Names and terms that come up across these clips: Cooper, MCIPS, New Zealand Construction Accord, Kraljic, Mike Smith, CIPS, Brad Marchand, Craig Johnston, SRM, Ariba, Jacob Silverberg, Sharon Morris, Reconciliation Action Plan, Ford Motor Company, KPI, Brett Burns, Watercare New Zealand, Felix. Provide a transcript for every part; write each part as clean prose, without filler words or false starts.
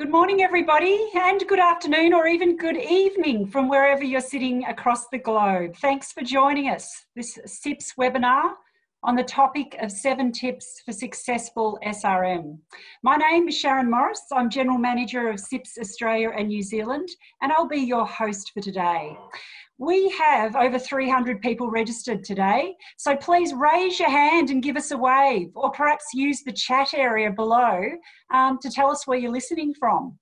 Good morning, everybody, and good afternoon or even good evening from wherever you're sitting across the globe. Thanks for joining us this CIPS webinar on the topic of 7 tips for successful SRM. My name is Sharon Morris. I'm General Manager of CIPS Australia and New Zealand, and I'll be your host for today. We have over 300 people registered today, so please raise your hand and give us a wave, or perhaps use the chat area below to tell us where you're listening from.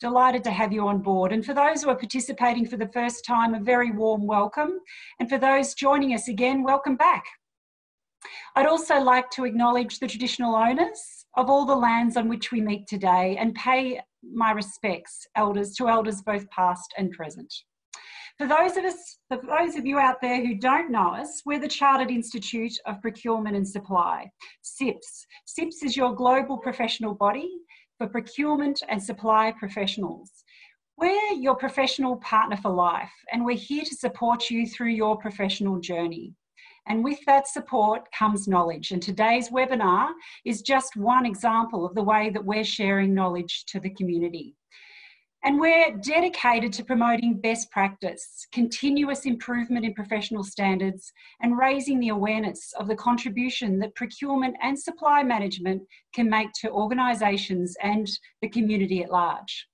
Delighted to have you on board. And for those who are participating for the first time, a very warm welcome. And for those joining us again, welcome back. I'd also like to acknowledge the traditional owners of all the lands on which we meet today and pay my respects to elders both past and present. For those of you out there who don't know us, we're the Chartered Institute of Procurement and Supply, CIPS. CIPS is your global professional body for procurement and supply professionals. We're your professional partner for life, and we're here to support you through your professional journey. And with that support comes knowledge. And today's webinar is just one example of the way that we're sharing knowledge to the community. And we're dedicated to promoting best practice, continuous improvement in professional standards, and raising the awareness of the contribution that procurement and supply management can make to organisations and the community at large.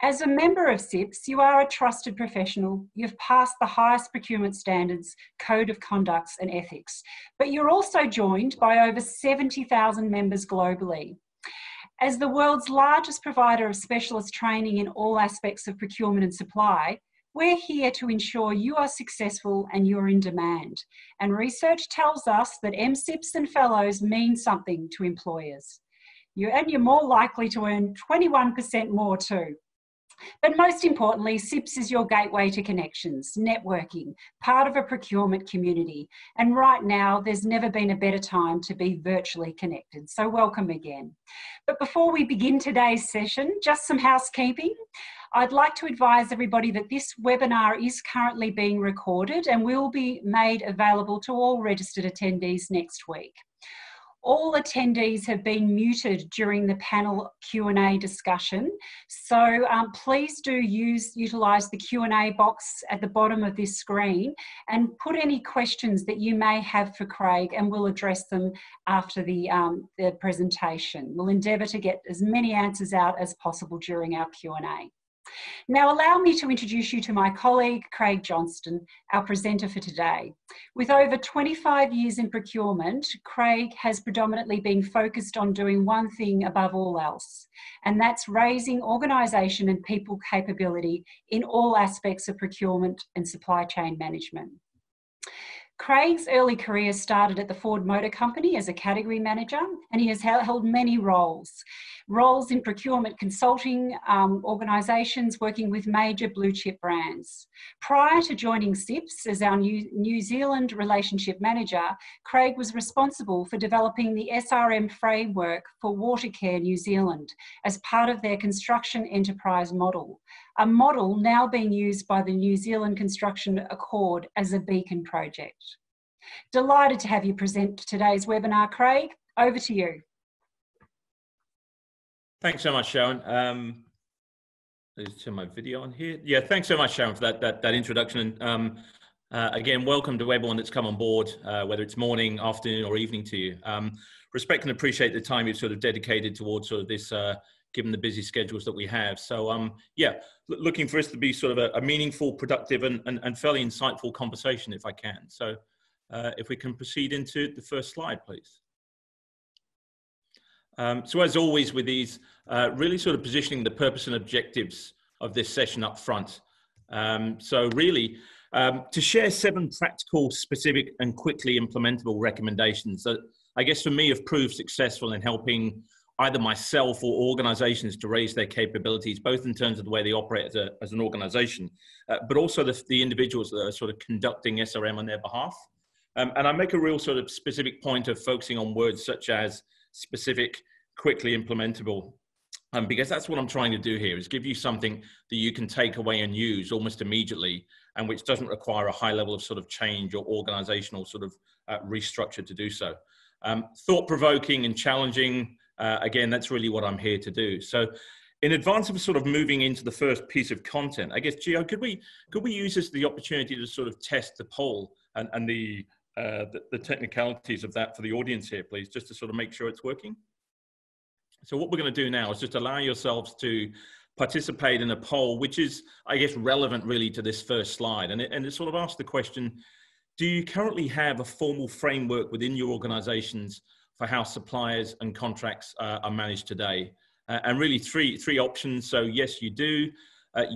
As a member of CIPS, you are a trusted professional. You've passed the highest procurement standards, code of conducts and ethics, but you're also joined by over 70,000 members globally. As the world's largest provider of specialist training in all aspects of procurement and supply, we're here to ensure you are successful and you're in demand. And research tells us that MCIPS and fellows mean something to employers. You're more likely to earn 21% more too. But most importantly, CIPS is your gateway to connections, networking, part of a procurement community. And right now, there's never been a better time to be virtually connected. So welcome again. But before we begin today's session, just some housekeeping. I'd like to advise everybody that this webinar is currently being recorded and will be made available to all registered attendees next week. All attendees have been muted during the panel Q&A discussion, so please do utilise the Q&A box at the bottom of this screen and put any questions that you may have for Craig, and we'll address them after the presentation. We'll endeavour to get as many answers out as possible during our Q&A. Now allow me to introduce you to my colleague, Craig Johnston, our presenter for today. With over 25 years in procurement, Craig has predominantly been focused on doing one thing above all else, and that's raising organisation and people capability in all aspects of procurement and supply chain management. Craig's early career started at the Ford Motor Company as a category manager, and he has held many roles in procurement consulting organisations working with major blue chip brands. Prior to joining CIPS as our New Zealand relationship manager, Craig was responsible for developing the SRM framework for Watercare New Zealand as part of their construction enterprise model, a model now being used by the New Zealand Construction Accord as a beacon project. Delighted to have you present today's webinar, Craig. Over to you. Thanks so much, Sharon. Let's turn my video on here. Yeah, thanks so much, Sharon, for that introduction. And again, welcome to everyone that's come on board, whether it's morning, afternoon, or evening to you. Respect and appreciate the time you've sort of dedicated towards sort of this, given the busy schedules that we have. So yeah, looking for us to be sort of a meaningful, productive and fairly insightful conversation if I can. So if we can proceed into the first slide, please. So as always with these, really sort of positioning the purpose and objectives of this session up front. So really to share 7 practical, specific and quickly implementable recommendations that I guess for me have proved successful in helping either myself or organizations to raise their capabilities, both in terms of the way they operate as an organization, but also the individuals that are sort of conducting SRM on their behalf. And I make a real sort of specific point of focusing on words such as specific, quickly implementable, because that's what I'm trying to do here, is give you something that you can take away and use almost immediately, and which doesn't require a high level of sort of change or organizational sort of restructure to do so. Thought-provoking and challenging, again, that's really what I'm here to do. So In advance of sort of moving into the first piece of content, I guess, Gio, could we use this as the opportunity to sort of test the poll and the technicalities of that for the audience here, please, just to sort of make sure it's working? So what we're going to do now is just allow yourselves to participate in a poll, which is, I guess, relevant really to this first slide. And it sort of asks the question, do you currently have a formal framework within your organizations for how suppliers and contracts are managed today? And really three options. So yes, you do, but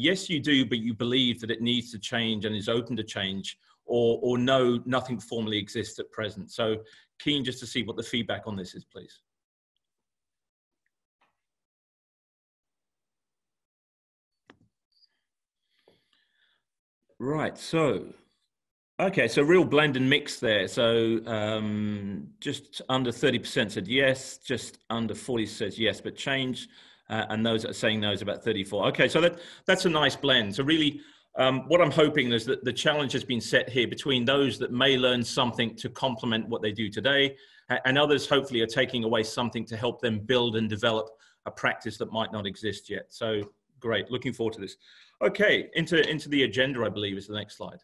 you believe that it needs to change and is open to change, or no, nothing formally exists at present. So keen just to see what the feedback on this is, please. Right, so, okay, so real blend and mix there. So just under 30% said yes, just under 40 says yes, but change, and those that are saying no is about 34. Okay, so that's a nice blend. So really, what I'm hoping is that the challenge has been set here between those that may learn something to complement what they do today, and others hopefully are taking away something to help them build and develop a practice that might not exist yet. So great, looking forward to this. Okay, into the agenda, I believe, is the next slide.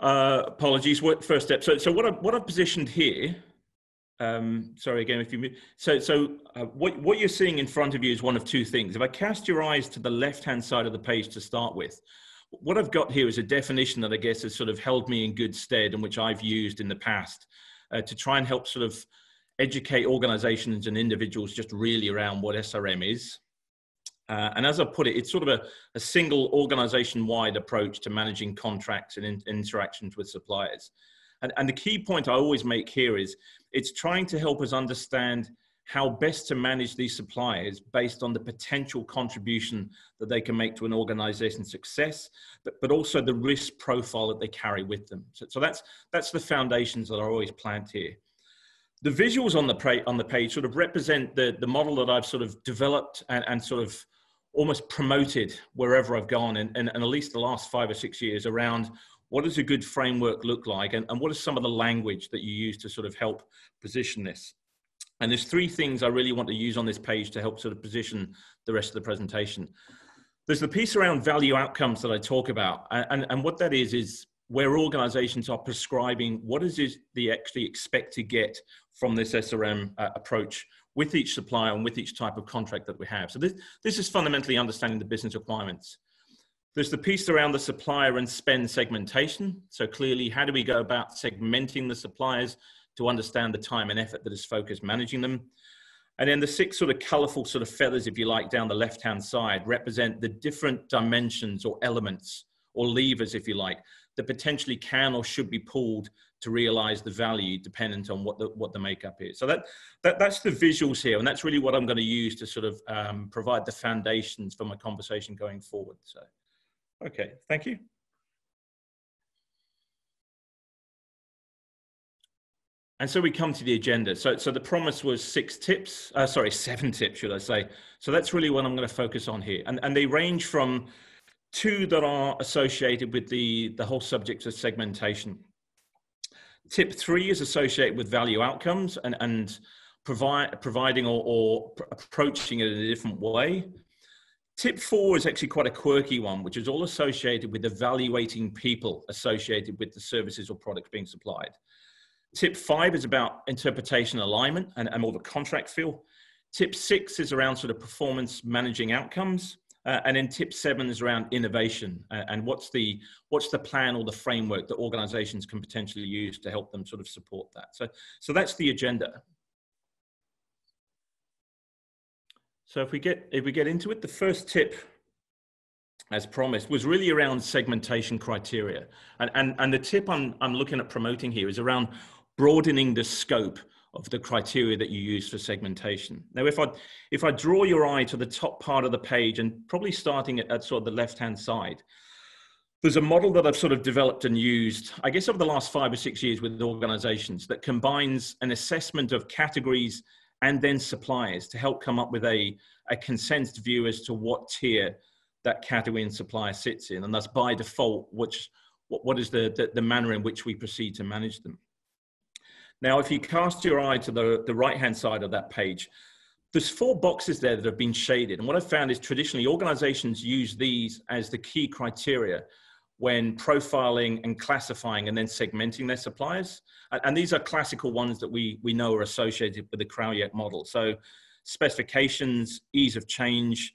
Apologies, first step. So what I've positioned here, sorry again, if you move, what you're seeing in front of you is one of two things. If I cast your eyes to the left-hand side of the page to start with, what I've got here is a definition that I guess has sort of held me in good stead and which I've used in the past to try and help sort of educate organizations and individuals just really around what SRM is. And as I put it, it's sort of a single organization-wide approach to managing contracts and interactions with suppliers. And the key point I always make here is it's trying to help us understand how best to manage these suppliers based on the potential contribution that they can make to an organization's success, but also the risk profile that they carry with them. So that's the foundations that are always plant here. The visuals on the page sort of represent the model that I've sort of developed and sort of almost promoted wherever I've gone, and at least the last 5 or 6 years, around what does a good framework look like, and what is some of the language that you use to sort of help position this. And there's three things I really want to use on this page to help sort of position the rest of the presentation. There's the piece around value outcomes that I talk about, and what that is where organizations are prescribing what is they actually expect to get from this SRM approach with each supplier and with each type of contract that we have. So this is fundamentally understanding the business requirements. There's the piece around the supplier and spend segmentation. So clearly, how do we go about segmenting the suppliers to understand the time and effort that is focused managing them? And then the six sort of colorful sort of feathers, if you like, down the left-hand side represent the different dimensions or elements or levers, if you like, that potentially can or should be pulled to realize the value dependent on what the makeup is. So that's the visuals here, and that's really what I'm going to use to sort of provide the foundations for my conversation going forward. So, okay, thank you. And so we come to the agenda. So the promise was 6 tips, sorry, 7 tips, should I say. So that's really what I'm going to focus on here. And they range from 2 that are associated with the whole subject of segmentation. Tip 3 is associated with value outcomes and providing or approaching it in a different way. Tip 4 is actually quite a quirky one, which is all associated with evaluating people associated with the services or products being supplied. Tip 5 is about interpretation alignment and more the contract feel. Tip 6 is around sort of performance managing outcomes. And then tip 7 is around innovation and what's the plan or the framework that organizations can potentially use to help them sort of support that. So that's the agenda. So if we get into it, the first tip, as promised, was really around segmentation criteria. And the tip I'm looking at promoting here is around broadening the scope of the criteria that you use for segmentation. Now, if I draw your eye to the top part of the page and probably starting at sort of the left-hand side, there's a model that I've sort of developed and used, I guess, over the last 5 or 6 years with organizations that combines an assessment of categories and then suppliers to help come up with a consensed view as to what tier that category and supplier sits in, and thus by default, what is the manner in which we proceed to manage them. Now, if you cast your eye to the right-hand side of that page, there's four boxes there that have been shaded. And what I've found is traditionally organizations use these as the key criteria when profiling and classifying and then segmenting their suppliers. And these are classical ones that we know are associated with the Kraljic model. So specifications, ease of change,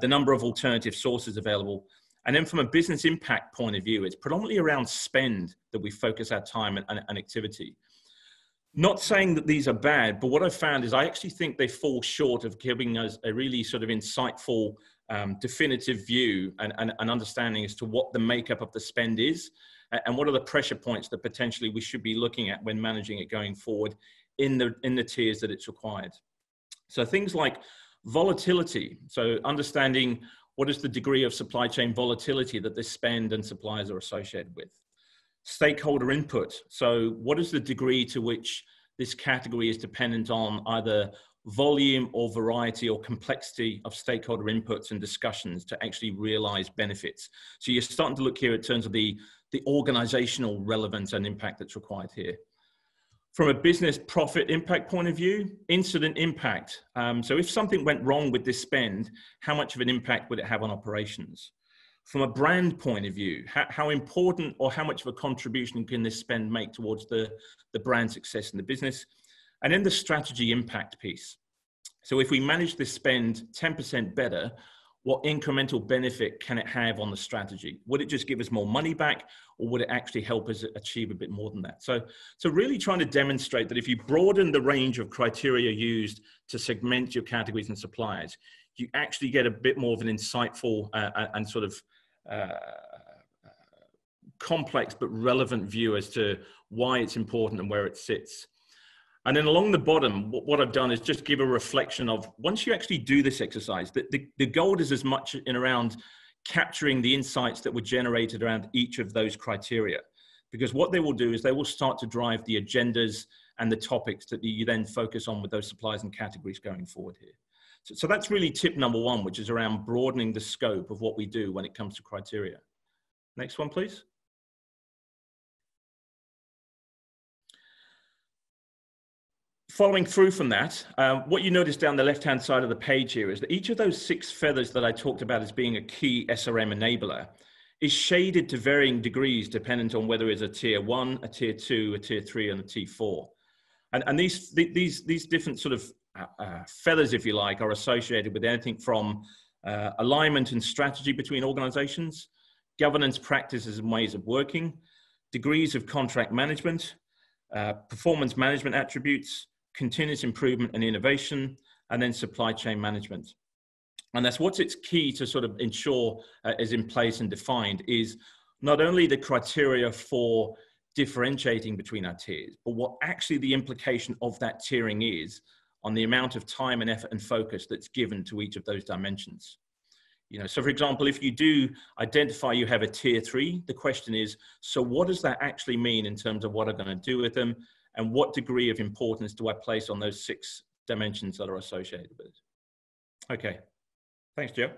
the number of alternative sources available. And then from a business impact point of view, it's predominantly around spend that we focus our time and activity. Not saying that these are bad, but what I've found is I actually think they fall short of giving us a really sort of insightful, definitive view and understanding as to what the makeup of the spend is and what are the pressure points that potentially we should be looking at when managing it going forward in the tiers that it's required. So things like volatility, so understanding what is the degree of supply chain volatility that this spend and suppliers are associated with. Stakeholder input, so what is the degree to which this category is dependent on either volume or variety or complexity of stakeholder inputs and discussions to actually realize benefits. So you're starting to look here in terms of the organizational relevance and impact that's required here. From a business profit impact point of view, incident impact. So if something went wrong with this spend, how much of an impact would it have on operations? From a brand point of view, how important or how much of a contribution can this spend make towards the brand success in the business? And then the strategy impact piece. So if we manage this spend 10% better, what incremental benefit can it have on the strategy? Would it just give us more money back, or would it actually help us achieve a bit more than that? So really trying to demonstrate that if you broaden the range of criteria used to segment your categories and suppliers, you actually get a bit more of an insightful and sort of complex but relevant view as to why it's important and where it sits. And then along the bottom, what I've done is just give a reflection of, once you actually do this exercise, the goal is as much in around capturing the insights that were generated around each of those criteria. Because what they will do is they will start to drive the agendas and the topics that you then focus on with those suppliers and categories going forward here. So that's really tip number one, which is around broadening the scope of what we do when it comes to criteria. Next one, please. Following through from that, what you notice down the left-hand side of the page here is that each of those six feathers that I talked about as being a key SRM enabler is shaded to varying degrees dependent on whether it's a tier one, a tier two, a tier three, and a tier four. And these different sort of feathers, if you like, are associated with anything from alignment and strategy between organizations, governance practices and ways of working, degrees of contract management, performance management attributes, continuous improvement and innovation, and then supply chain management. And that's what's its key to sort of ensure is in place and defined is not only the criteria for differentiating between our tiers, but what actually the implication of that tiering is on the amount of time and effort and focus that's given to each of those dimensions. You know, so for example, if you do identify you have a tier three, the question is, so what does that actually mean in terms of what I'm going to do with them? And what degree of importance do I place on those six dimensions that are associated with it? Okay, thanks, Joe.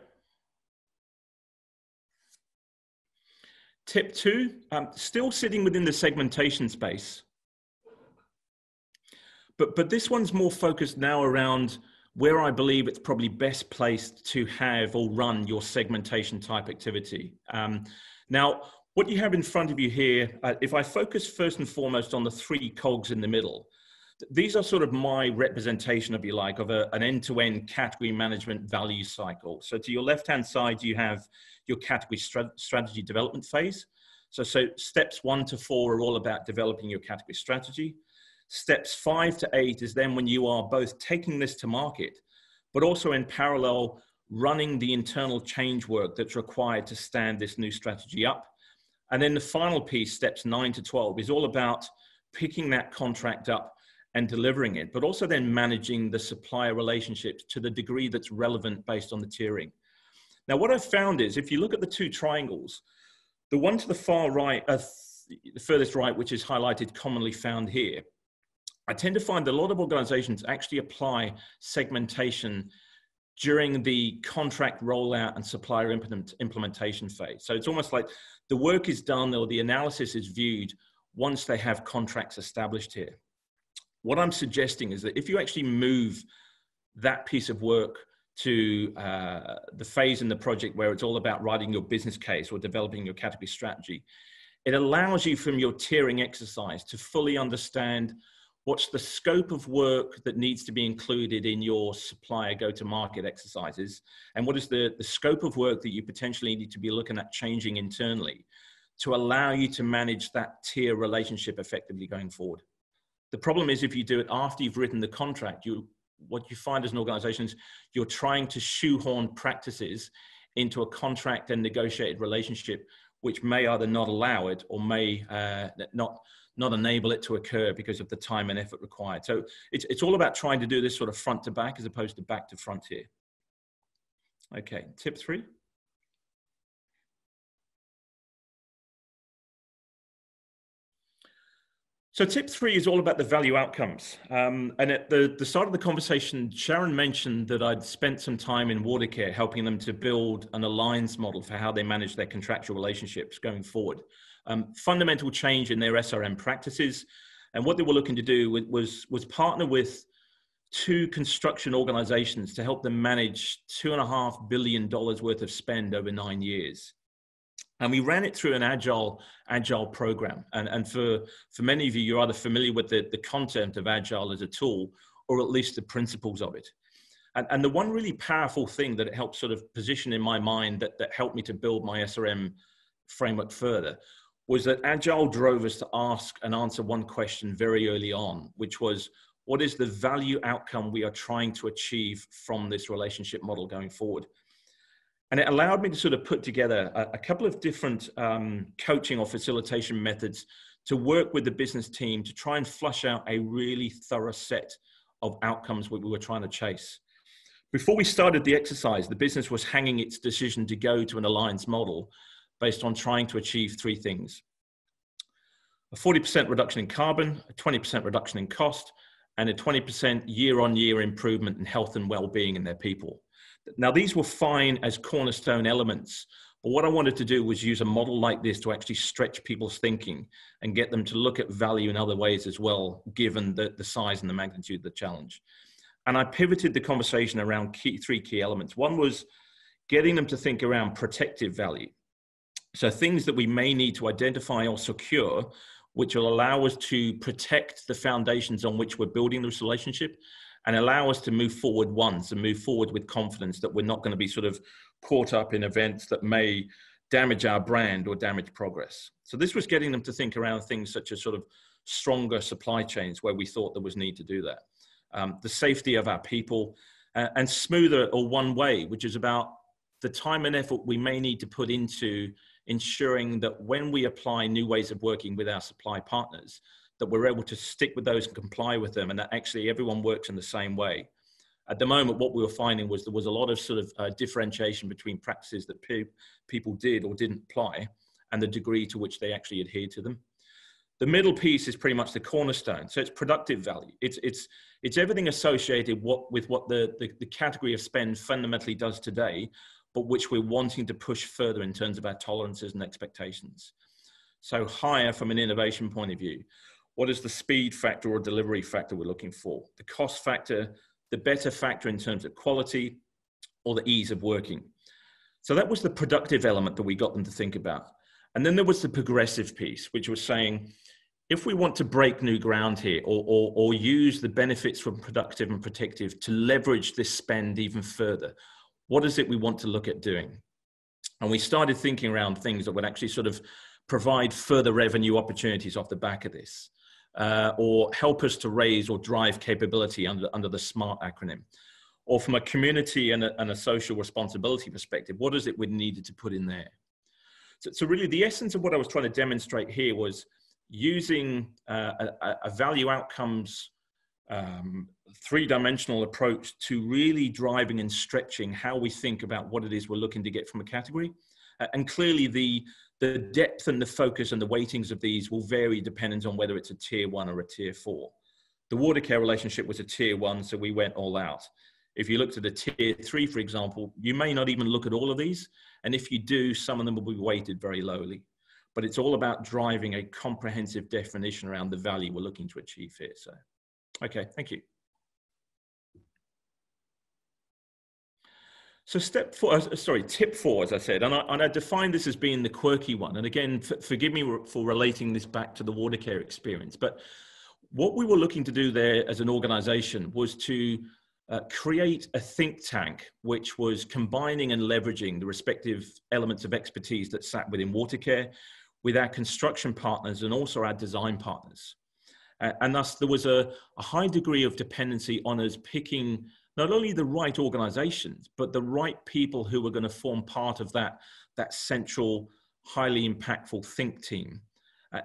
Tip two, still sitting within the segmentation space. But this one's more focused now around where I believe it's probably best placed to have or run your segmentation type activity. Now, what you have in front of you here, if I focus first and foremost on the three cogs in the middle, these are sort of my representation, if you like, of an end-to-end category management value cycle. So to your left-hand side, you have your category strategy development phase. So steps 1 to 4 are all about developing your category strategy. Steps 5 to 8 is then when you are both taking this to market, but also in parallel, running the internal change work that's required to stand this new strategy up. And then the final piece, steps 9 to 12, is all about picking that contract up and delivering it, but also then managing the supplier relationships to the degree that's relevant based on the tiering. Now, what I've found is if you look at the two triangles, the one to the far right, the furthest right, which is highlighted commonly found here, I tend to find a lot of organizations actually apply segmentation during the contract rollout and supplier implementation phase. So it's almost like the work is done or the analysis is viewed once they have contracts established here. What I'm suggesting is that if you actually move that piece of work to the phase in the project where it's all about writing your business case or developing your category strategy, it allows you from your tiering exercise to fully understand what's the scope of work that needs to be included in your supplier go-to-market exercises, and what is the scope of work that you potentially need to be looking at changing internally to allow you to manage that tier relationship effectively going forward. The problem is if you do it after you've written the contract, what you find as an organization is you're trying to shoehorn practices into a contract and negotiated relationship, which may either not allow it or may not enable it to occur because of the time and effort required. So it's all about trying to do this sort of front to back as opposed to back to front here. Okay, tip three. So tip three is all about the value outcomes. And at the start of the conversation, Sharon mentioned that I'd spent some time in Watercare helping them to build an alliance model for how they manage their contractual relationships going forward. Fundamental change in their SRM practices. And what they were looking to do was partner with two construction organizations to help them manage $2.5 billion worth of spend over 9 years. And we ran it through an agile program. And for many of you, you're either familiar with the content of agile as a tool, or at least the principles of it. And the one really powerful thing that it helped sort of position in my mind that helped me to build my SRM framework further was that agile drove us to ask and answer one question very early on, which was, what is the value outcome we are trying to achieve from this relationship model going forward? And it allowed me to sort of put together a couple of different coaching or facilitation methods to work with the business team to try and flush out a really thorough set of outcomes we were trying to chase. Before we started the exercise, the business was hanging its decision to go to an alliance model based on trying to achieve three things: a 40% reduction in carbon, a 20% reduction in cost, and a 20% year-on-year improvement in health and well-being in their people. Now, these were fine as cornerstone elements, but what I wanted to do was use a model like this to actually stretch people's thinking and get them to look at value in other ways as well, given the size and the magnitude of the challenge. And I pivoted the conversation around three key elements. One was getting them to think around protective value. So things that we may need to identify or secure, which will allow us to protect the foundations on which we're building this relationship, and allow us to move forward once and move forward with confidence that we're not going to be sort of caught up in events that may damage our brand or damage progress. So this was getting them to think around things such as sort of stronger supply chains where we thought there was need to do that. The safety of our people, and smoother or one way, which is about the time and effort we may need to put into ensuring that when we apply new ways of working with our supply partners, that we're able to stick with those and comply with them, and that actually everyone works in the same way. At the moment, what we were finding was there was a lot of sort of differentiation between practices that people did or didn't apply and the degree to which they actually adhered to them. The middle piece is pretty much the cornerstone. So it's productive value. It's everything associated with what the category of spend fundamentally does today, but which we're wanting to push further in terms of our tolerances and expectations. So higher from an innovation point of view. What is the speed factor or delivery factor we're looking for? The cost factor, the better factor in terms of quality, or the ease of working. So that was the productive element that we got them to think about. And then there was the progressive piece, which was saying, if we want to break new ground here or use the benefits from productive and protective to leverage this spend even further, what is it we want to look at doing? And we started thinking around things that would actually sort of provide further revenue opportunities off the back of this. Or help us to raise or drive capability under the SMART acronym. Or from a community and a social responsibility perspective, what is it we needed to put in there? So really the essence of what I was trying to demonstrate here was using a value outcomes three-dimensional approach to really driving and stretching how we think about what it is we're looking to get from a category. And clearly the depth and the focus and the weightings of these will vary depending on whether it's a tier one or a tier four. The Watercare relationship was a tier one, so we went all out. If you looked at a tier three, for example, you may not even look at all of these. And if you do, some of them will be weighted very lowly. But it's all about driving a comprehensive definition around the value we're looking to achieve here. So Okay, thank you. So step four, sorry, tip four, as I said, and I defined this as being the quirky one. And again, forgive me for relating this back to the Watercare experience, but what we were looking to do there as an organization was to create a think tank, which was combining and leveraging the respective elements of expertise that sat within Watercare with our construction partners and also our design partners. And thus there was a high degree of dependency on us picking not only the right organizations, but the right people who were going to form part of that central, highly impactful think team.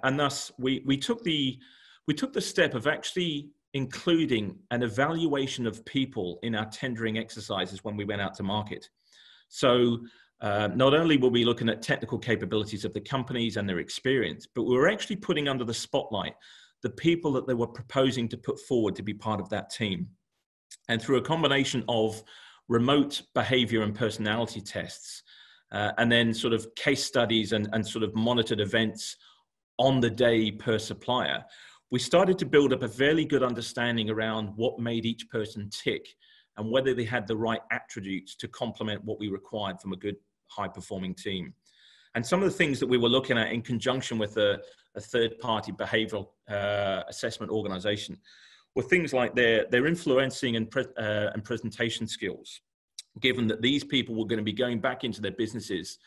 And thus we took the step of actually including an evaluation of people in our tendering exercises when we went out to market. So not only were we looking at technical capabilities of the companies and their experience, but we were actually putting under the spotlight the people that they were proposing to put forward to be part of that team. And through a combination of remote behavior and personality tests, and then sort of case studies and sort of monitored events on the day per supplier, we started to build up a fairly good understanding around what made each person tick and whether they had the right attributes to complement what we required from a good high-performing team. And some of the things that we were looking at in conjunction with a third-party behavioral assessment organization were things like their influencing and presentation skills, given that these people were going to be going back into their businesses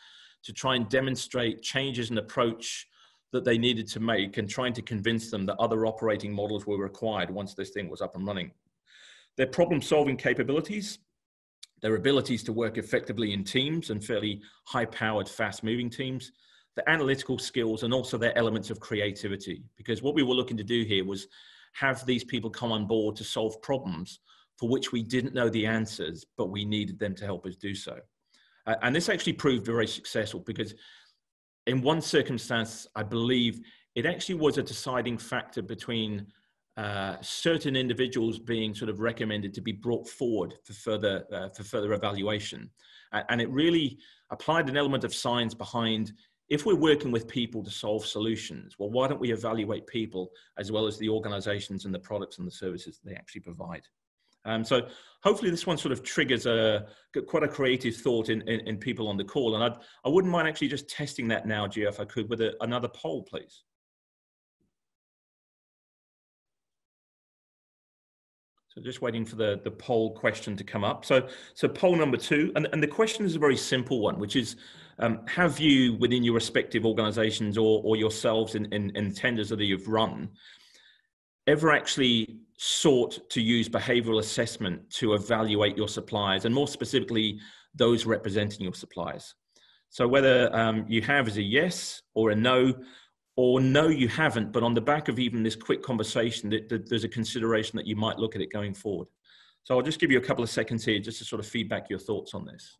to try and demonstrate changes in approach that they needed to make and trying to convince them that other operating models were required once this thing was up and running. Their problem-solving capabilities, their abilities to work effectively in teams and fairly high-powered, fast-moving teams, their analytical skills, and also their elements of creativity. Because what we were looking to do here was have these people come on board to solve problems for which we didn't know the answers, but we needed them to help us do so. And this actually proved very successful because in one circumstance, I believe it actually was a deciding factor between certain individuals being sort of recommended to be brought forward for further evaluation. And it really applied an element of science behind, if we're working with people to solve solutions, well, why don't we evaluate people as well as the organizations and the products and the services that they actually provide? So hopefully this one sort of triggers quite a creative thought in people on the call. And I wouldn't mind actually just testing that now, Gio, if I could, with another poll, please. So just waiting for the poll question to come up. So poll number two, and the question is a very simple one, which is, have you within your respective organizations or yourselves in tenders that you've run, ever actually sought to use behavioral assessment to evaluate your suppliers and more specifically, those representing your suppliers? So whether you have is a yes or a no, or no, you haven't, but on the back of even this quick conversation, there's a consideration that you might look at it going forward. So I'll just give you a couple of seconds here just to sort of feedback your thoughts on this.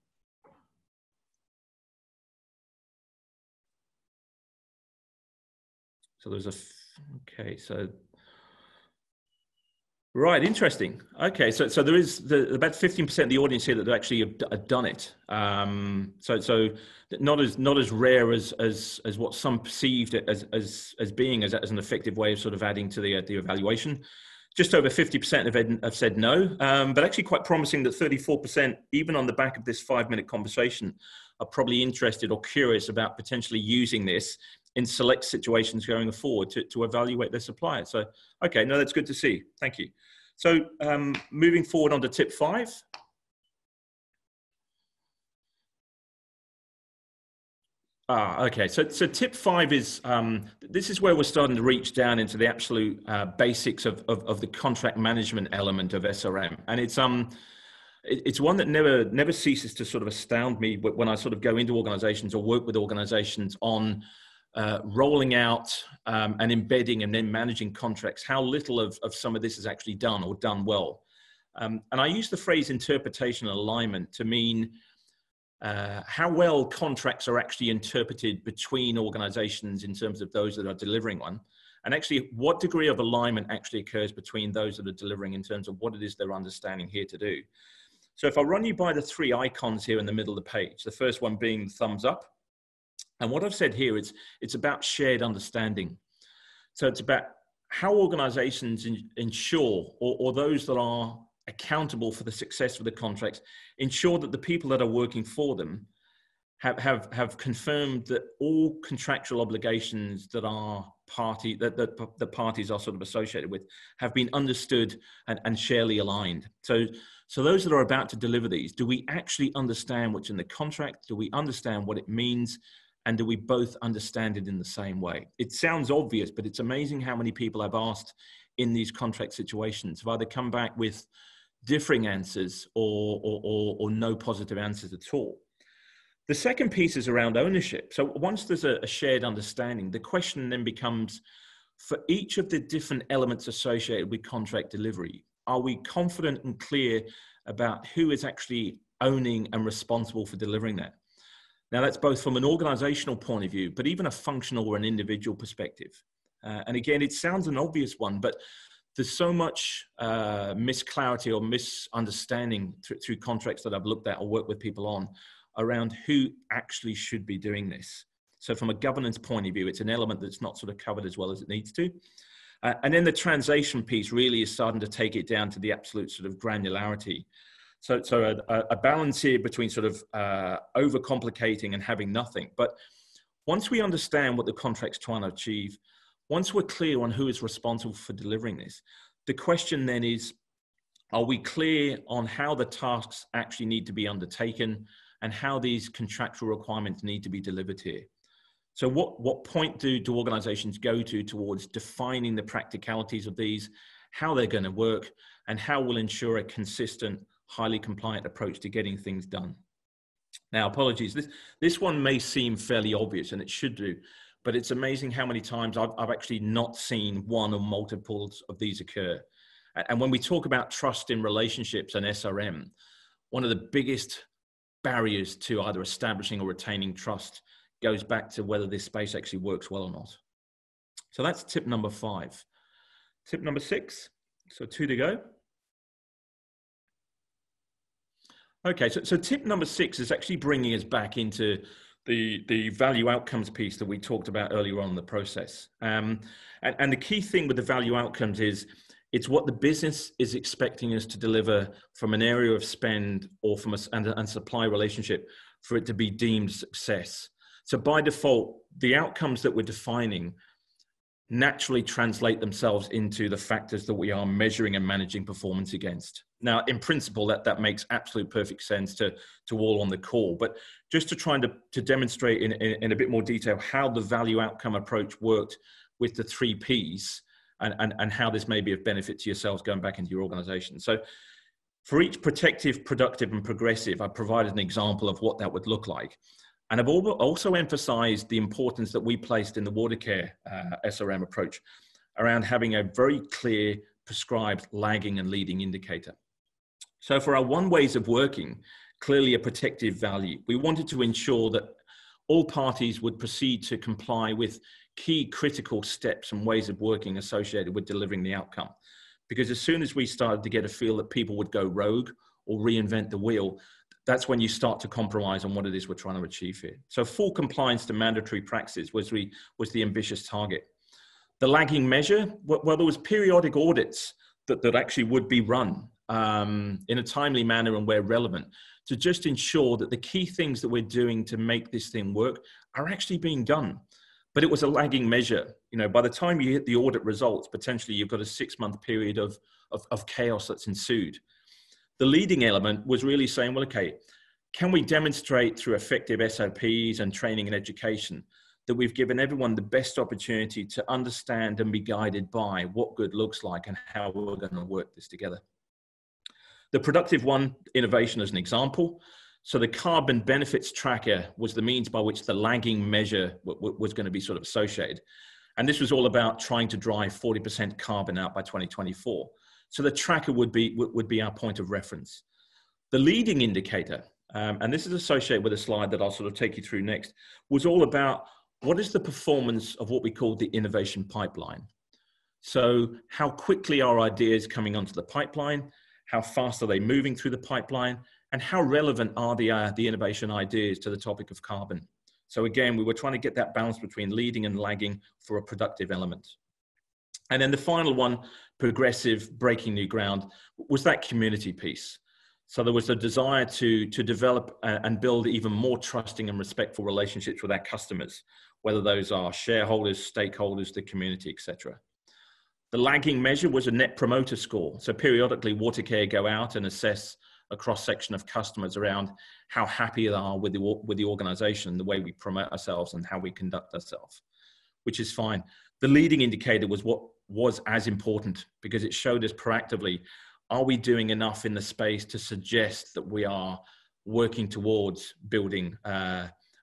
So there's okay, so, right, interesting. Okay, so there is about 15% of the audience here that actually have done it. So not as rare as what some perceived as being as an effective way of sort of adding to the evaluation. Just over 50% have said no, but actually quite promising that 34%, even on the back of this 5-minute conversation, are probably interested or curious about potentially using this in select situations going forward to evaluate their suppliers. So, okay, no, that's good to see. Thank you. So moving forward on to tip 5. Okay, so tip 5 is, this is where we're starting to reach down into the absolute basics of the contract management element of SRM. And it's one that never ceases to sort of astound me when I sort of go into organizations or work with organizations on rolling out and embedding and then managing contracts, how little of some of this is actually done or done well. And I use the phrase interpretation and alignment to mean how well contracts are actually interpreted between organizations in terms of those that are delivering one, and actually what degree of alignment actually occurs between those that are delivering in terms of what it is they're understanding here to do. So if I run you by the 3 icons here in the middle of the page, the first one being the thumbs up, and what I've said here is it's about shared understanding. So it's about how organisations ensure, or those that are accountable for the success of the contracts, ensure that the people that are working for them have confirmed that all contractual obligations that are party, that the parties are sort of associated with, have been understood and fairly aligned. So those that are about to deliver these, do we actually understand what's in the contract? Do we understand what it means? And do we both understand it in the same way? It sounds obvious, but it's amazing how many people I've asked in these contract situations have either come back with differing answers or no positive answers at all. The second piece is around ownership. So once there's a shared understanding, the question then becomes, for each of the different elements associated with contract delivery, are we confident and clear about who is actually owning and responsible for delivering that? Now, that's both from an organizational point of view, but even a functional or an individual perspective. And again, it sounds an obvious one, but there's so much misclarity or misunderstanding through contracts that I've looked at or worked with people on, around who actually should be doing this. So from a governance point of view, it's an element that's not sort of covered as well as it needs to. And then the translation piece really is starting to take it down to the absolute sort of granularity. So a balance here between sort of overcomplicating and having nothing. But once we understand what the contract's trying to achieve, once we're clear on who is responsible for delivering this, the question then is, are we clear on how the tasks actually need to be undertaken and how these contractual requirements need to be delivered here? So what point do organizations go to towards defining the practicalities of these, how they're going to work, and how we'll ensure a consistent, highly compliant approach to getting things done? Now, apologies, this one may seem fairly obvious, and it should do, but it's amazing how many times I've actually not seen one or multiples of these occur. And when we talk about trust in relationships and SRM, one of the biggest barriers to either establishing or retaining trust goes back to whether this space actually works well or not. So that's tip number 5. Tip number 6, so 2 to go. Okay, so tip number 6 is actually bringing us back into the value outcomes piece that we talked about earlier on in the process. And the key thing with the value outcomes is, it's what the business is expecting us to deliver from an area of spend or from a supply relationship for it to be deemed success. So by default, the outcomes that we're defining naturally translate themselves into the factors that we are measuring and managing performance against. Now, in principle, that makes absolute perfect sense to all on the call, but just to try to demonstrate in a bit more detail how the value outcome approach worked with the 3 Ps, and how this may be of benefit to yourselves going back into your organization. So for each protective, productive, and progressive, I provided an example of what that would look like. And I've also emphasized the importance that we placed in the Watercare SRM approach around having a very clear, prescribed lagging and leading indicator. So for our one ways of working, clearly a protective value, we wanted to ensure that all parties would proceed to comply with key critical steps and ways of working associated with delivering the outcome. Because as soon as we started to get a feel that people would go rogue or reinvent the wheel, that's when you start to compromise on what it is we're trying to achieve here. So full compliance to mandatory practices was the ambitious target. The lagging measure, well, there was periodic audits that actually would be run in a timely manner and where relevant, to just ensure that the key things that we're doing to make this thing work are actually being done. But it was a lagging measure. You know, by the time you hit the audit results, potentially you've got a 6-month period of chaos that's ensued. The leading element was really saying, well, okay, can we demonstrate through effective SOPs and training and education that we've given everyone the best opportunity to understand and be guided by what good looks like and how we're going to work this together? The productive one, innovation as an example. So the carbon benefits tracker was the means by which the lagging measure was going to be sort of associated. And this was all about trying to drive 40% carbon out by 2024. So the tracker would be our point of reference. The leading indicator, and this is associated with a slide that I'll sort of take you through next, was all about what is the performance of what we call the innovation pipeline. So how quickly are ideas coming onto the pipeline? How fast are they moving through the pipeline? And how relevant are the innovation ideas to the topic of carbon? So again, we were trying to get that balance between leading and lagging for a productive element. And then the final one, progressive, breaking new ground, was that community piece. So there was a desire to develop and build even more trusting and respectful relationships with our customers, whether those are shareholders, stakeholders, the community, etc. The lagging measure was a net promoter score. So periodically, Watercare go out and assess a cross-section of customers around how happy they are with the organization, the way we promote ourselves and how we conduct ourselves, which is fine. The leading indicator was what was as important, because it showed us proactively, are we doing enough in the space to suggest that we are working towards building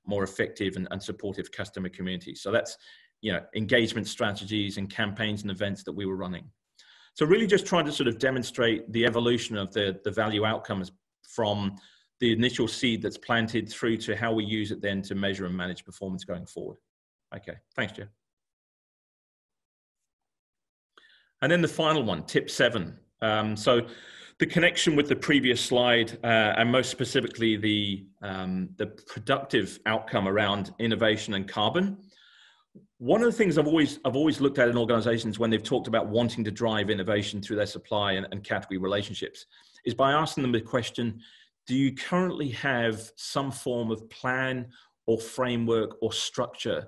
more effective and supportive customer communities? So that's, you know, engagement strategies and campaigns and events that we were running. So really just trying to sort of demonstrate the evolution of the value outcomes from the initial seed that's planted through to how we use it then to measure and manage performance going forward. Okay, thanks, Jeff. And then the final one, tip 7. So the connection with the previous slide and most specifically the productive outcome around innovation and carbon. One of the things I've always looked at in organizations when they've talked about wanting to drive innovation through their supply and category relationships is by asking them the question, do you currently have some form of plan or framework or structure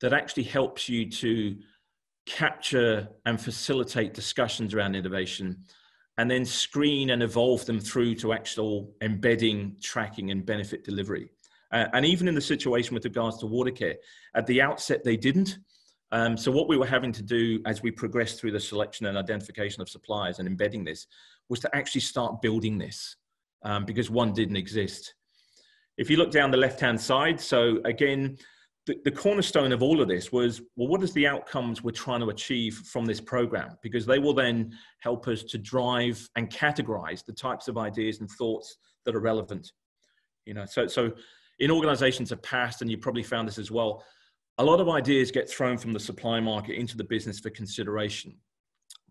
that actually helps you to capture and facilitate discussions around innovation and then screen and evolve them through to actual embedding, tracking and benefit delivery? And even in the situation with regards to Watercare, at the outset, they didn't. So what we were having to do as we progressed through the selection and identification of suppliers and embedding this was to actually start building this because one didn't exist. If you look down the left-hand side, so again, the cornerstone of all of this was, well, what is the outcomes we're trying to achieve from this program? Because they will then help us to drive and categorize the types of ideas and thoughts that are relevant. You know, so in organizations of past, and you probably found this as well, a lot of ideas get thrown from the supply market into the business for consideration.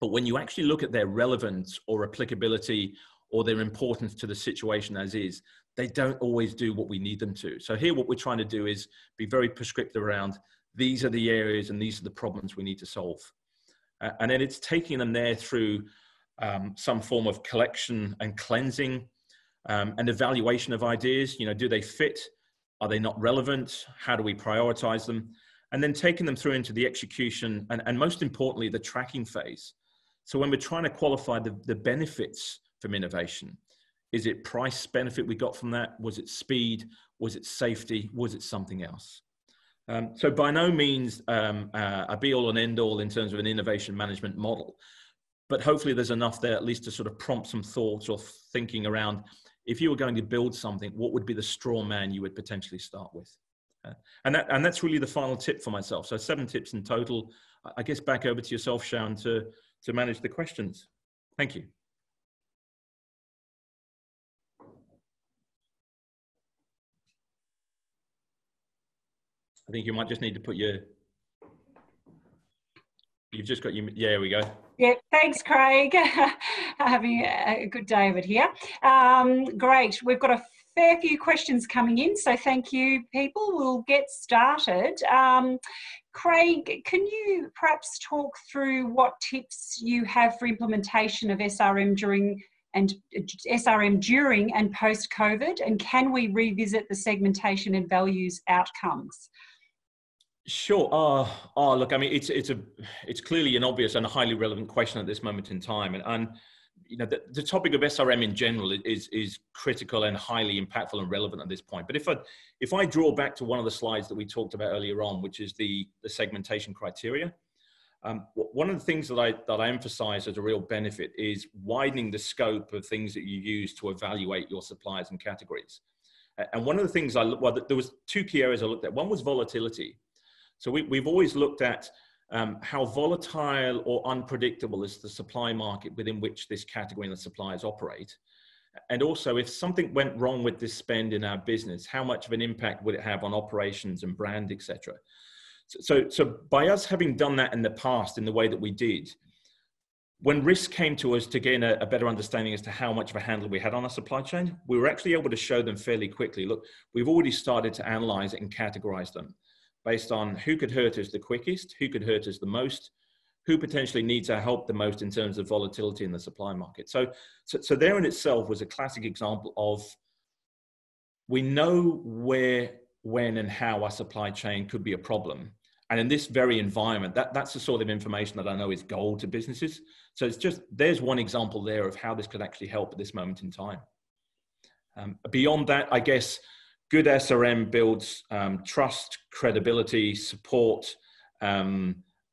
But when you actually look at their relevance or applicability or their importance to the situation as is, they don't always do what we need them to. So here, what we're trying to do is be very prescriptive around these are the areas and these are the problems we need to solve. And then it's taking them there through some form of collection and cleansing and evaluation of ideas. You know, do they fit? Are they not relevant? How do we prioritize them? And then taking them through into the execution and most importantly, the tracking phase. So when we're trying to qualify the benefits from innovation, is it price benefit we got from that? Was it speed? Was it safety? Was it something else? So by no means a be all and end all in terms of an innovation management model, but hopefully there's enough there at least to sort of prompt some thoughts or thinking around, if you were going to build something, what would be the straw man you would potentially start with? And that's really the final tip for myself. So 7 tips in total. I guess back over to yourself, Sharon, to manage the questions. Thank you. I think you might just need to put your, you've just got your, yeah, there we go. Yeah, thanks, Craig. Having a good day of it here. Great. We've got a fair few questions coming in, so thank you, people. We'll get started. Craig, can you perhaps talk through what tips you have for implementation of SRM during and post-COVID, and can we revisit the segmentation and values outcomes? Sure. Look, I mean, it's clearly an obvious and a highly relevant question at this moment in time, and you know, the topic of SRM in general is critical and highly impactful and relevant at this point. But if I draw back to one of the slides that we talked about earlier on, which is the segmentation criteria, one of the things that I emphasize as a real benefit is widening the scope of things that you use to evaluate your suppliers and categories. And one of the things there was 2 key areas I looked at. One was volatility. So we've always looked at how volatile or unpredictable is the supply market within which this category and the suppliers operate. And also, if something went wrong with this spend in our business, how much of an impact would it have on operations and brand, etc. So by us having done that in the past in the way that we did, when risk came to us to gain a better understanding as to how much of a handle we had on our supply chain, we were actually able to show them fairly quickly, look, we've already started to analyze it and categorize them based on who could hurt us the quickest, who could hurt us the most, who potentially needs our help the most in terms of volatility in the supply market. So there in itself was a classic example of, we know where, when, and how our supply chain could be a problem. And in this very environment, that's the sort of information that I know is gold to businesses. So it's just, there's one example there of how this could actually help at this moment in time. Beyond that, I guess, good SRM builds trust, credibility, support,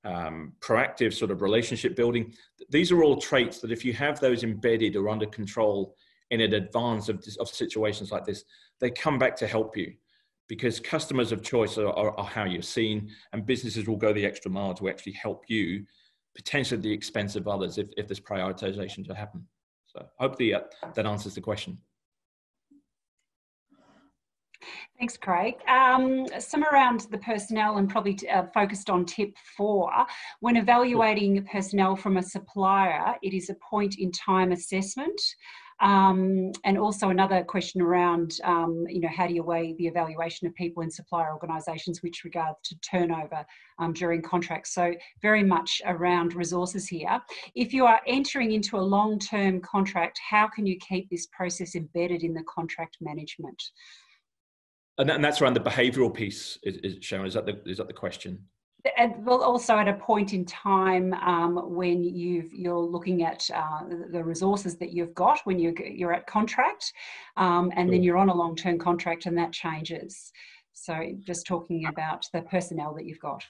proactive sort of relationship building. These are all traits that if you have those embedded or under control in advance of situations like this, they come back to help you, because customers of choice are how you're seen, and businesses will go the extra mile to actually help you, potentially at the expense of others, if this prioritization to happen. So hopefully that answers the question. Thanks, Craig. Some around the personnel and probably focused on tip 4. When evaluating personnel from a supplier, it is a point in time assessment. And also another question around, you know, how do you weigh the evaluation of people in supplier organisations with regard to turnover during contracts? So very much around resources here. If you are entering into a long-term contract, how can you keep this process embedded in the contract management? And that's around the behavioural piece, Sharon, is that the question? And well, also at a point in time when you're looking at the resources that you've got when you're at contract, and sure. Then you're on a long-term contract and that changes. So just talking about the personnel that you've got.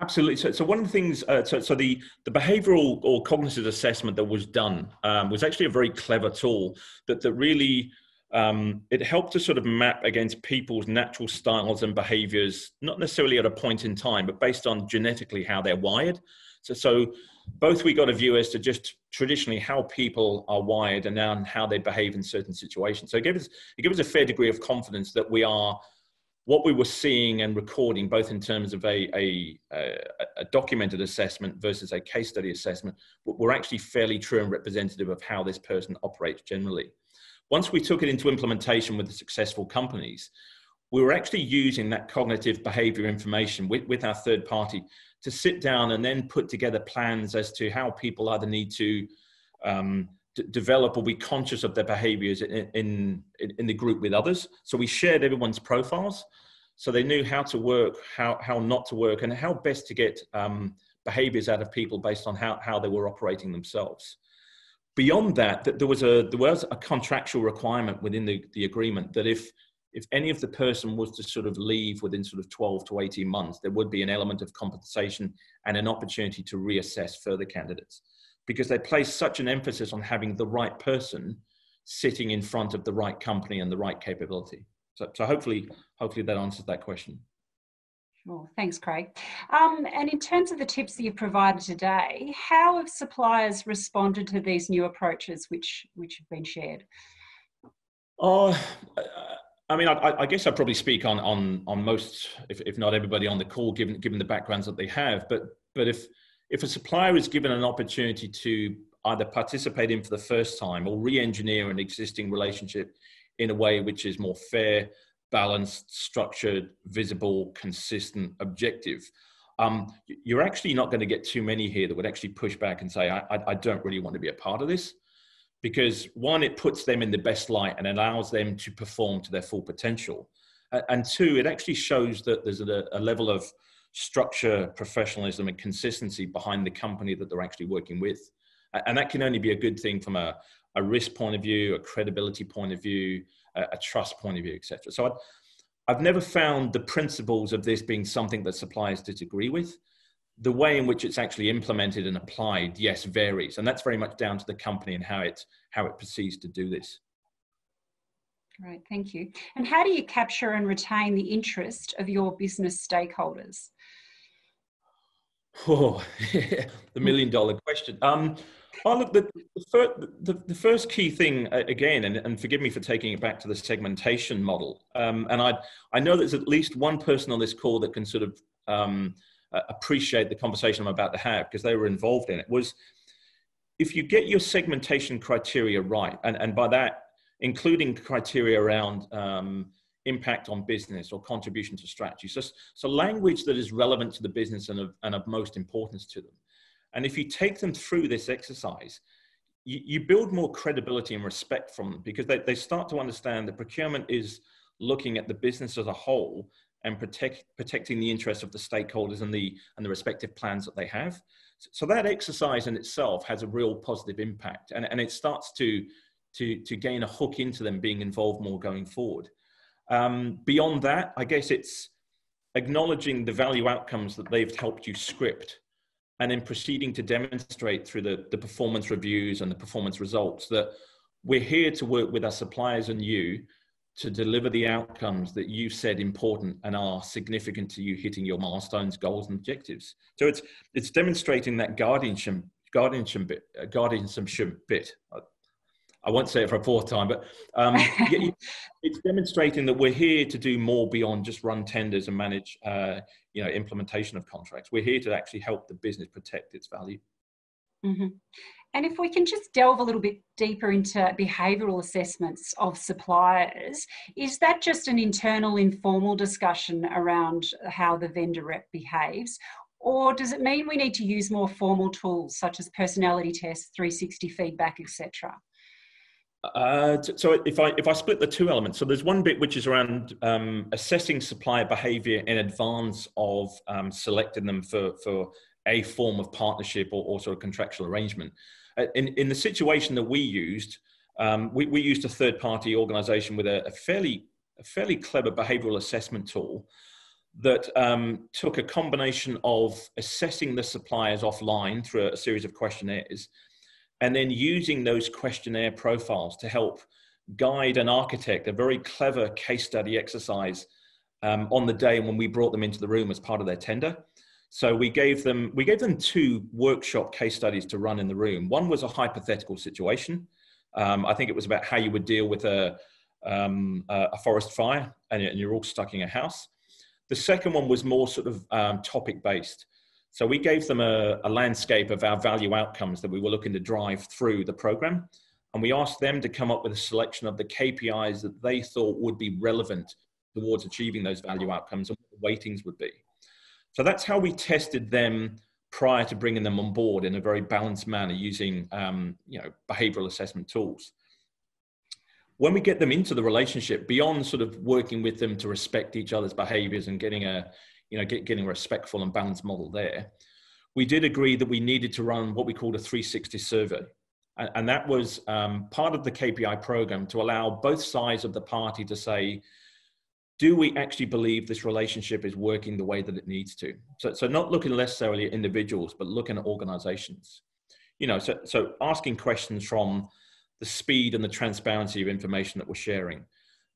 Absolutely. So one of the things, the behavioural or cognitive assessment that was done was actually a very clever tool that really... it helped to sort of map against people's natural styles and behaviors, not necessarily at a point in time, but based on genetically how they're wired. So both we got a view as to just traditionally how people are wired and now how they behave in certain situations. So it gave us a fair degree of confidence that we are, what we were seeing and recording, both in terms of a documented assessment versus a case study assessment, were actually fairly true and representative of how this person operates generally. Once we took it into implementation with the successful companies, we were actually using that cognitive behavior information with our third party to sit down and then put together plans as to how people either need to develop or be conscious of their behaviors in the group with others. So we shared everyone's profiles so they knew how to work, how not to work, and how best to get behaviors out of people based on how they were operating themselves. Beyond that there was a contractual requirement within the agreement that if any of the person was to sort of leave within sort of 12 to 18 months, there would be an element of compensation and an opportunity to reassess further candidates, because they place such an emphasis on having the right person sitting in front of the right company and the right capability. So hopefully that answers that question. Well, thanks, Craig. And in terms of the tips that you've provided today, how have suppliers responded to these new approaches which have been shared? I mean, I guess I probably speak on most, if not everybody on the call, given the backgrounds that they have. But if a supplier is given an opportunity to either participate in for the first time or re-engineer an existing relationship in a way which is more fair, balanced, structured, visible, consistent, objective, you're actually not going to get too many here that would actually push back and say, I don't really want to be a part of this, because one, it puts them in the best light and allows them to perform to their full potential. And two, it actually shows that there's a level of structure, professionalism, and consistency behind the company that they're actually working with. And that can only be a good thing from a risk point of view, a credibility point of view, a trust point of view, etc. So I've never found the principles of this being something that suppliers disagree with. The way in which it's actually implemented and applied, yes, varies. And that's very much down to the company and how it proceeds to do this. Great, thank you. And how do you capture and retain the interest of your business stakeholders? Oh, the million-dollar question. Oh, look, the first key thing, again, and forgive me for taking it back to the segmentation model, and I know there's at least one person on this call that can sort of appreciate the conversation I'm about to have, because they were involved in it, was if you get your segmentation criteria right, and by that, including criteria around impact on business or contribution to strategy, so language that is relevant to the business and of most importance to them. And if you take them through this exercise, you build more credibility and respect from them, because they start to understand that procurement is looking at the business as a whole and protecting the interests of the stakeholders and the respective plans that they have. So that exercise in itself has a real positive impact, and it starts to gain a hook into them being involved more going forward. Beyond that, I guess it's acknowledging the value outcomes that they've helped you script, and then proceeding to demonstrate through the performance reviews and the performance results that we're here to work with our suppliers and you to deliver the outcomes that you said important and are significant to you hitting your milestones, goals, and objectives. So it's demonstrating that guardianship bit. I won't say it for a fourth time, but it's demonstrating that we're here to do more beyond just run tenders and manage, implementation of contracts. We're here to actually help the business protect its value. Mm-hmm. And if we can just delve a little bit deeper into behavioural assessments of suppliers, is that just an internal, informal discussion around how the vendor rep behaves? Or does it mean we need to use more formal tools such as personality tests, 360 feedback, etc.? So if I split the two elements, so there's one bit which is around assessing supplier behaviour in advance of selecting them for a form of partnership or sort of contractual arrangement. In the situation that we used, we used a third-party organisation with a fairly clever behavioural assessment tool that took a combination of assessing the suppliers offline through a series of questionnaires, and then using those questionnaire profiles to help guide and architect a very clever case study exercise on the day when we brought them into the room as part of their tender. So we gave them two workshop case studies to run in the room. One was a hypothetical situation. I think it was about how you would deal with a forest fire and you're all stuck in a house. The second one was more sort of topic-based. So we gave them a landscape of our value outcomes that we were looking to drive through the program. And we asked them to come up with a selection of the KPIs that they thought would be relevant towards achieving those value outcomes and what the weightings would be. So that's how we tested them prior to bringing them on board in a very balanced manner using behavioral assessment tools. When we get them into the relationship, beyond sort of working with them to respect each other's behaviors and getting a respectful and balanced model there, we did agree that we needed to run what we called a 360 survey. And that was part of the KPI program to allow both sides of the party to say, do we actually believe this relationship is working the way that it needs to? So not looking necessarily at individuals, but looking at organizations. So asking questions from the speed and the transparency of information that we're sharing,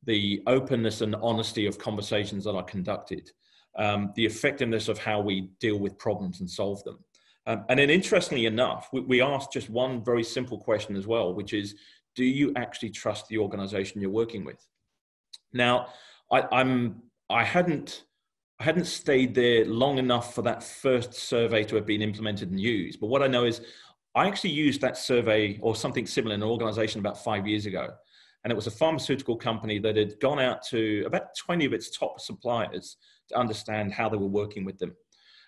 the openness and honesty of conversations that are conducted, the effectiveness of how we deal with problems and solve them. And then interestingly enough, we asked just one very simple question as well, which is, do you actually trust the organization you're working with? Now, I hadn't stayed there long enough for that first survey to have been implemented and used. But what I know is I actually used that survey or something similar in an organization about 5 years ago. And it was a pharmaceutical company that had gone out to about 20 of its top suppliers to understand how they were working with them.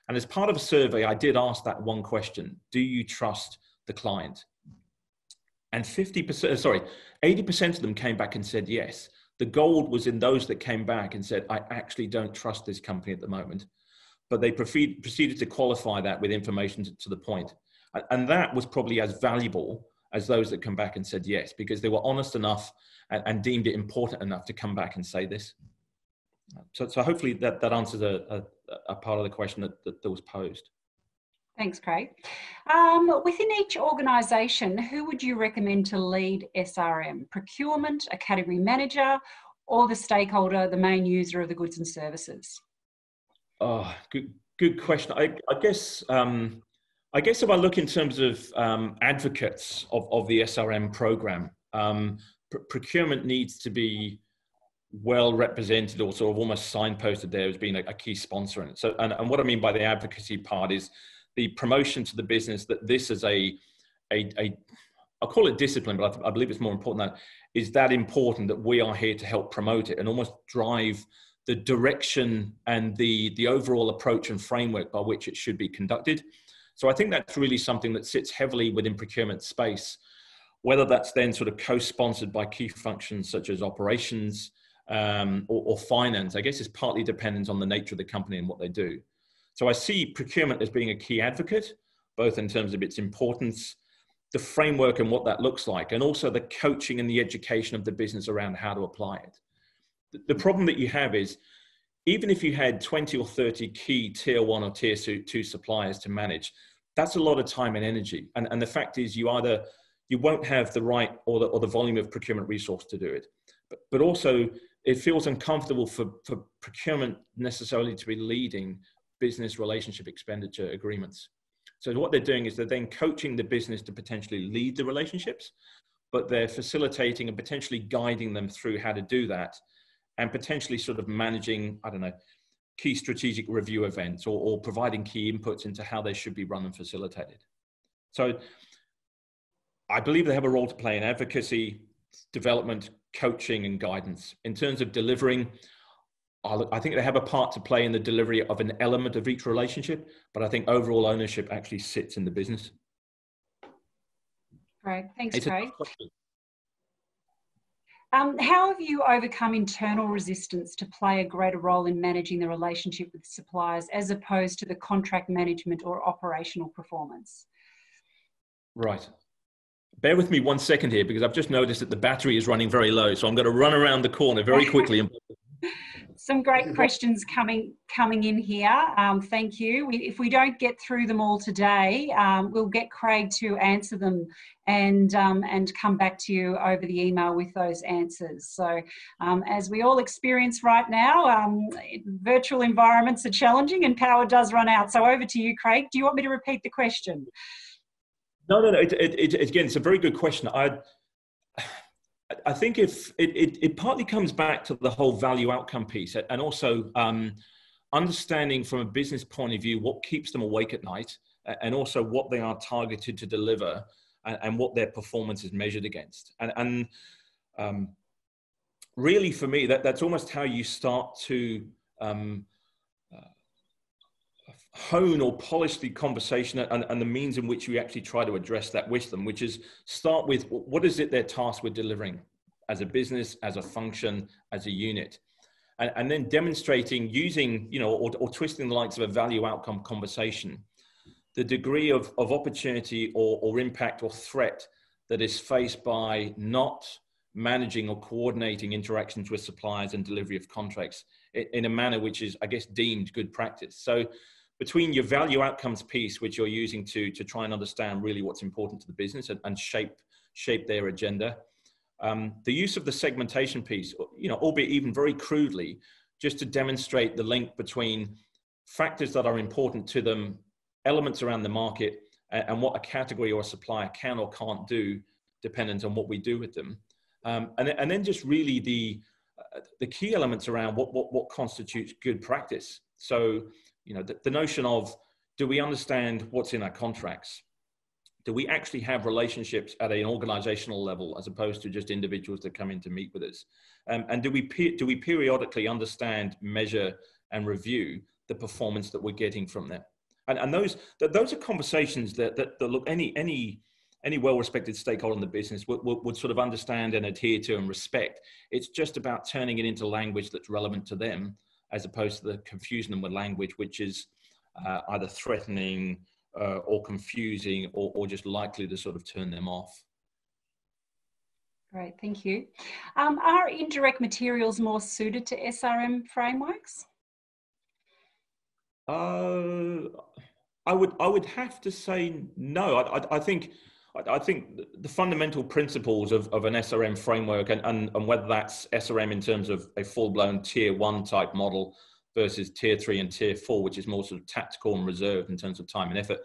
And as part of a survey, I did ask that one question: do you trust the client? And 80% of them came back and said yes. The gold was in those that came back and said, I actually don't trust this company at the moment. But they proceeded to qualify that with information to the point. And that was probably as valuable as those that come back and said yes, because they were honest enough and deemed it important enough to come back and say this. So hopefully that answers a part of the question that was posed. Thanks, Craig. Within each organisation, who would you recommend to lead SRM? Procurement, a category manager, or the stakeholder, the main user of the goods and services? Oh, good question. I guess if I look in terms of advocates of the SRM program, procurement needs to be well represented or sort of almost signposted there as being a key sponsor in it. So, and what I mean by the advocacy part is the promotion to the business that this is I'll call it discipline, but I believe it's more important that is that important that we are here to help promote it and almost drive the direction and the overall approach and framework by which it should be conducted. So I think that's really something that sits heavily within procurement space, whether that's then sort of co-sponsored by key functions such as operations or finance, I guess is partly dependent on the nature of the company and what they do. So I see procurement as being a key advocate, both in terms of its importance, the framework and what that looks like, and also the coaching and the education of the business around how to apply it. The problem that you have is, even if you had 20 or 30 key tier one or tier two suppliers to manage, that's a lot of time and energy. And the fact is you won't have the right or the volume of procurement resource to do it. But also it feels uncomfortable for procurement necessarily to be leading business relationship expenditure agreements. So what they're doing is they're then coaching the business to potentially lead the relationships, but they're facilitating and potentially guiding them through how to do that, and potentially sort of managing, I don't know, key strategic review events or providing key inputs into how they should be run and facilitated. So I believe they have a role to play in advocacy, development, coaching and guidance. In terms of delivering, I think they have a part to play in the delivery of an element of each relationship, but I think overall ownership actually sits in the business. Right, thanks, Craig. How have you overcome internal resistance to play a greater role in managing the relationship with suppliers as opposed to the contract management or operational performance? Right. Bear with me 1 second here, because I've just noticed that the battery is running very low. So I'm going to run around the corner very quickly. Some great questions coming in here. Thank you. If we don't get through them all today, we'll get Craig to answer them and come back to you over the email with those answers. So as we all experience right now, virtual environments are challenging and power does run out. So over to you, Craig. Do you want me to repeat the question? No. Again, it's a very good question. I think it partly comes back to the whole value outcome piece, and also understanding from a business point of view what keeps them awake at night, and also what they are targeted to deliver, and what their performance is measured against. And really, for me, that's almost how you start to hone or polish the conversation and the means in which you actually try to address that with them, which is start with what is it they're tasked with delivering as a business, as a function, as a unit, and then demonstrating using, or twisting the likes of a value outcome conversation, the degree of opportunity or impact or threat that is faced by not managing or coordinating interactions with suppliers and delivery of contracts in a manner which is, I guess, deemed good practice. So between your value outcomes piece, which you're using to try and understand really what's important to the business and shape their agenda, the use of the segmentation piece, albeit even very crudely, just to demonstrate the link between factors that are important to them, elements around the market, and what a category or a supplier can or can't do, dependent on what we do with them. And then just really the key elements around what constitutes good practice. So, the notion of, do we understand what's in our contracts? Do we actually have relationships at an organizational level as opposed to just individuals that come in to meet with us? And do we periodically understand, measure and review the performance that we're getting from them? And those are conversations that look, any well-respected stakeholder in the business would sort of understand and adhere to and respect. It's just about turning it into language that's relevant to them, as opposed to the confusing them with language which is either threatening or confusing or just likely to sort of turn them off. Great, thank you. Are indirect materials more suited to SRM frameworks? I would have to say no. I think the fundamental principles of an SRM framework and whether that's SRM in terms of a full-blown tier one type model versus tier three and tier four, which is more sort of tactical and reserved in terms of time and effort,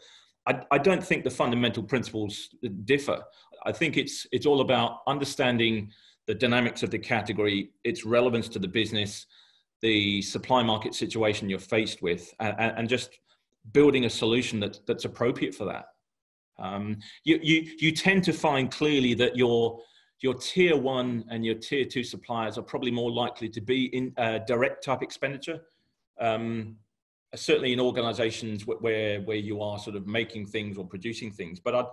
I don't think the fundamental principles differ. I think it's all about understanding the dynamics of the category, its relevance to the business, the supply market situation you're faced with, and just building a solution that's appropriate for that. You tend to find clearly that your tier one and your tier two suppliers are probably more likely to be in direct type expenditure, certainly in organisations where you are sort of making things or producing things. But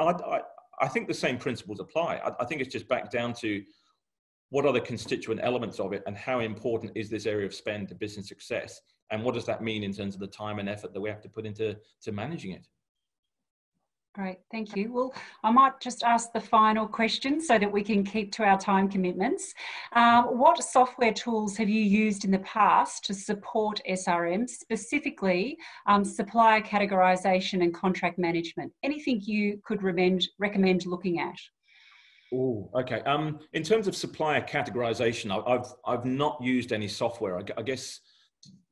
I think the same principles apply. I think it's just back down to what are the constituent elements of it, and how important is this area of spend to business success, and what does that mean in terms of the time and effort that we have to put into managing it. Great, thank you. Well, I might just ask the final question so that we can keep to our time commitments. What software tools have you used in the past to support SRM, specifically supplier categorisation and contract management? Anything you could recommend looking at? Oh, okay. In terms of supplier categorisation, I've not used any software. I guess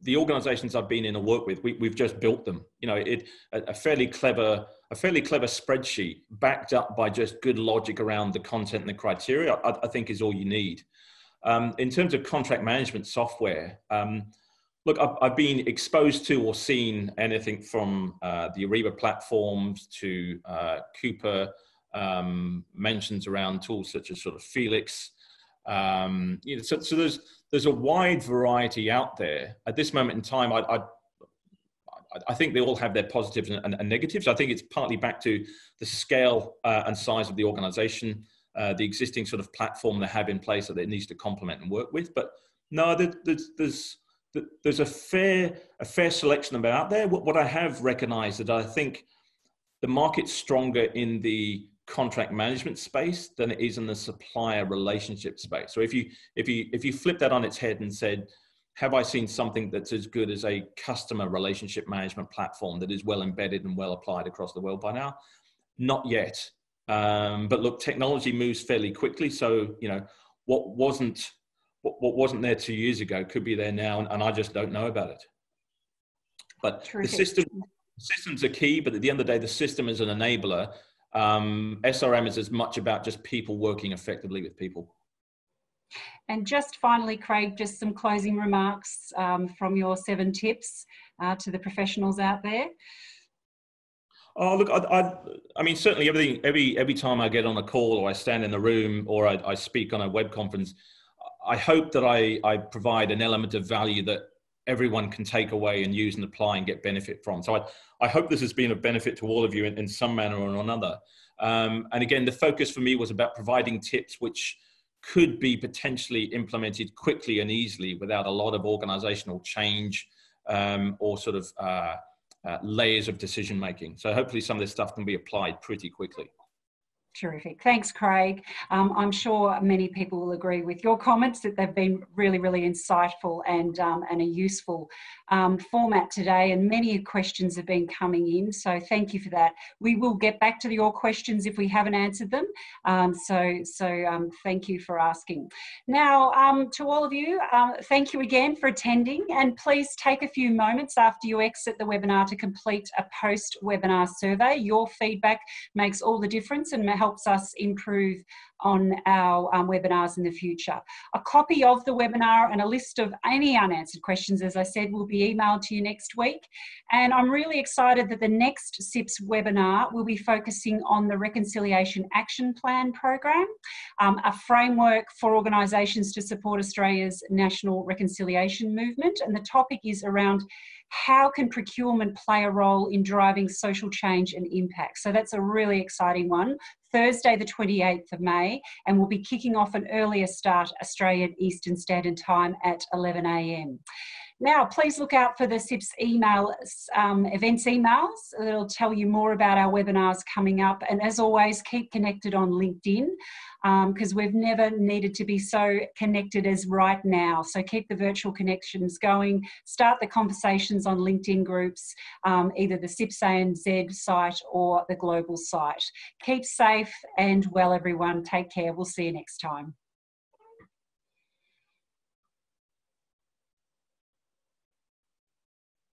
the organisations I've been in or work with, we've just built them. You know, a fairly clever spreadsheet backed up by just good logic around the content and the criteria, I think is all you need. In terms of contract management software, look, I've been exposed to or seen anything from the Ariba platforms to Cooper, mentions around tools such as sort of Felix. You know, so there's a wide variety out there. At this moment in time, I think they all have their positives and negatives. I think it's partly back to the scale and size of the organization, the existing sort of platform they have in place that it needs to complement and work with. But no, there's a fair selection of them out there. What I have recognized that I think the market's stronger in the contract management space than it is in the supplier relationship space. So if you flip that on its head and said, have I seen something that's as good as a customer relationship management platform that is well embedded and well applied across the world by now? Not yet. But look, technology moves fairly quickly. So, you know, what wasn't there 2 years ago could be there now, and I just don't know about it. But terrific. Systems are key, but at the end of the day, the system is an enabler. SRM is as much about just people working effectively with people. And just finally, Craig, just some closing remarks from your 7 tips to the professionals out there. Oh, look, I mean, certainly every time I get on a call or I stand in the room or I speak on a web conference, I hope that I provide an element of value that everyone can take away and use and apply and get benefit from. So I hope this has been of benefit to all of you in some manner or another. And again, the focus for me was about providing tips which could be potentially implemented quickly and easily without a lot of organizational change or sort of layers of decision making. So hopefully some of this stuff can be applied pretty quickly. Terrific. Thanks, Craig. I'm sure many people will agree with your comments that they've been really, really insightful and a useful format today, and many questions have been coming in. So thank you for that. We will get back to your questions if we haven't answered them. So thank you for asking. Now, to all of you, thank you again for attending, and please take a few moments after you exit the webinar to complete a post-webinar survey. Your feedback makes all the difference and helps us improve on our webinars in the future. A copy of the webinar and a list of any unanswered questions, as I said, will be emailed to you next week. And I'm really excited that the next CIPS webinar will be focusing on the Reconciliation Action Plan program, a framework for organisations to support Australia's national reconciliation movement. And the topic is around how can procurement play a role in driving social change and impact. So that's a really exciting one. Thursday, the 28th of May, and we'll be kicking off an earlier start, Australian Eastern Standard Time at 11 a.m. Now, please look out for the CIPS events emails. It'll tell you more about our webinars coming up. And as always, keep connected on LinkedIn, because we've never needed to be so connected as right now. So keep the virtual connections going. Start the conversations on LinkedIn groups, either the CIPS ANZ site or the global site. Keep safe and well, everyone. Take care. We'll see you next time.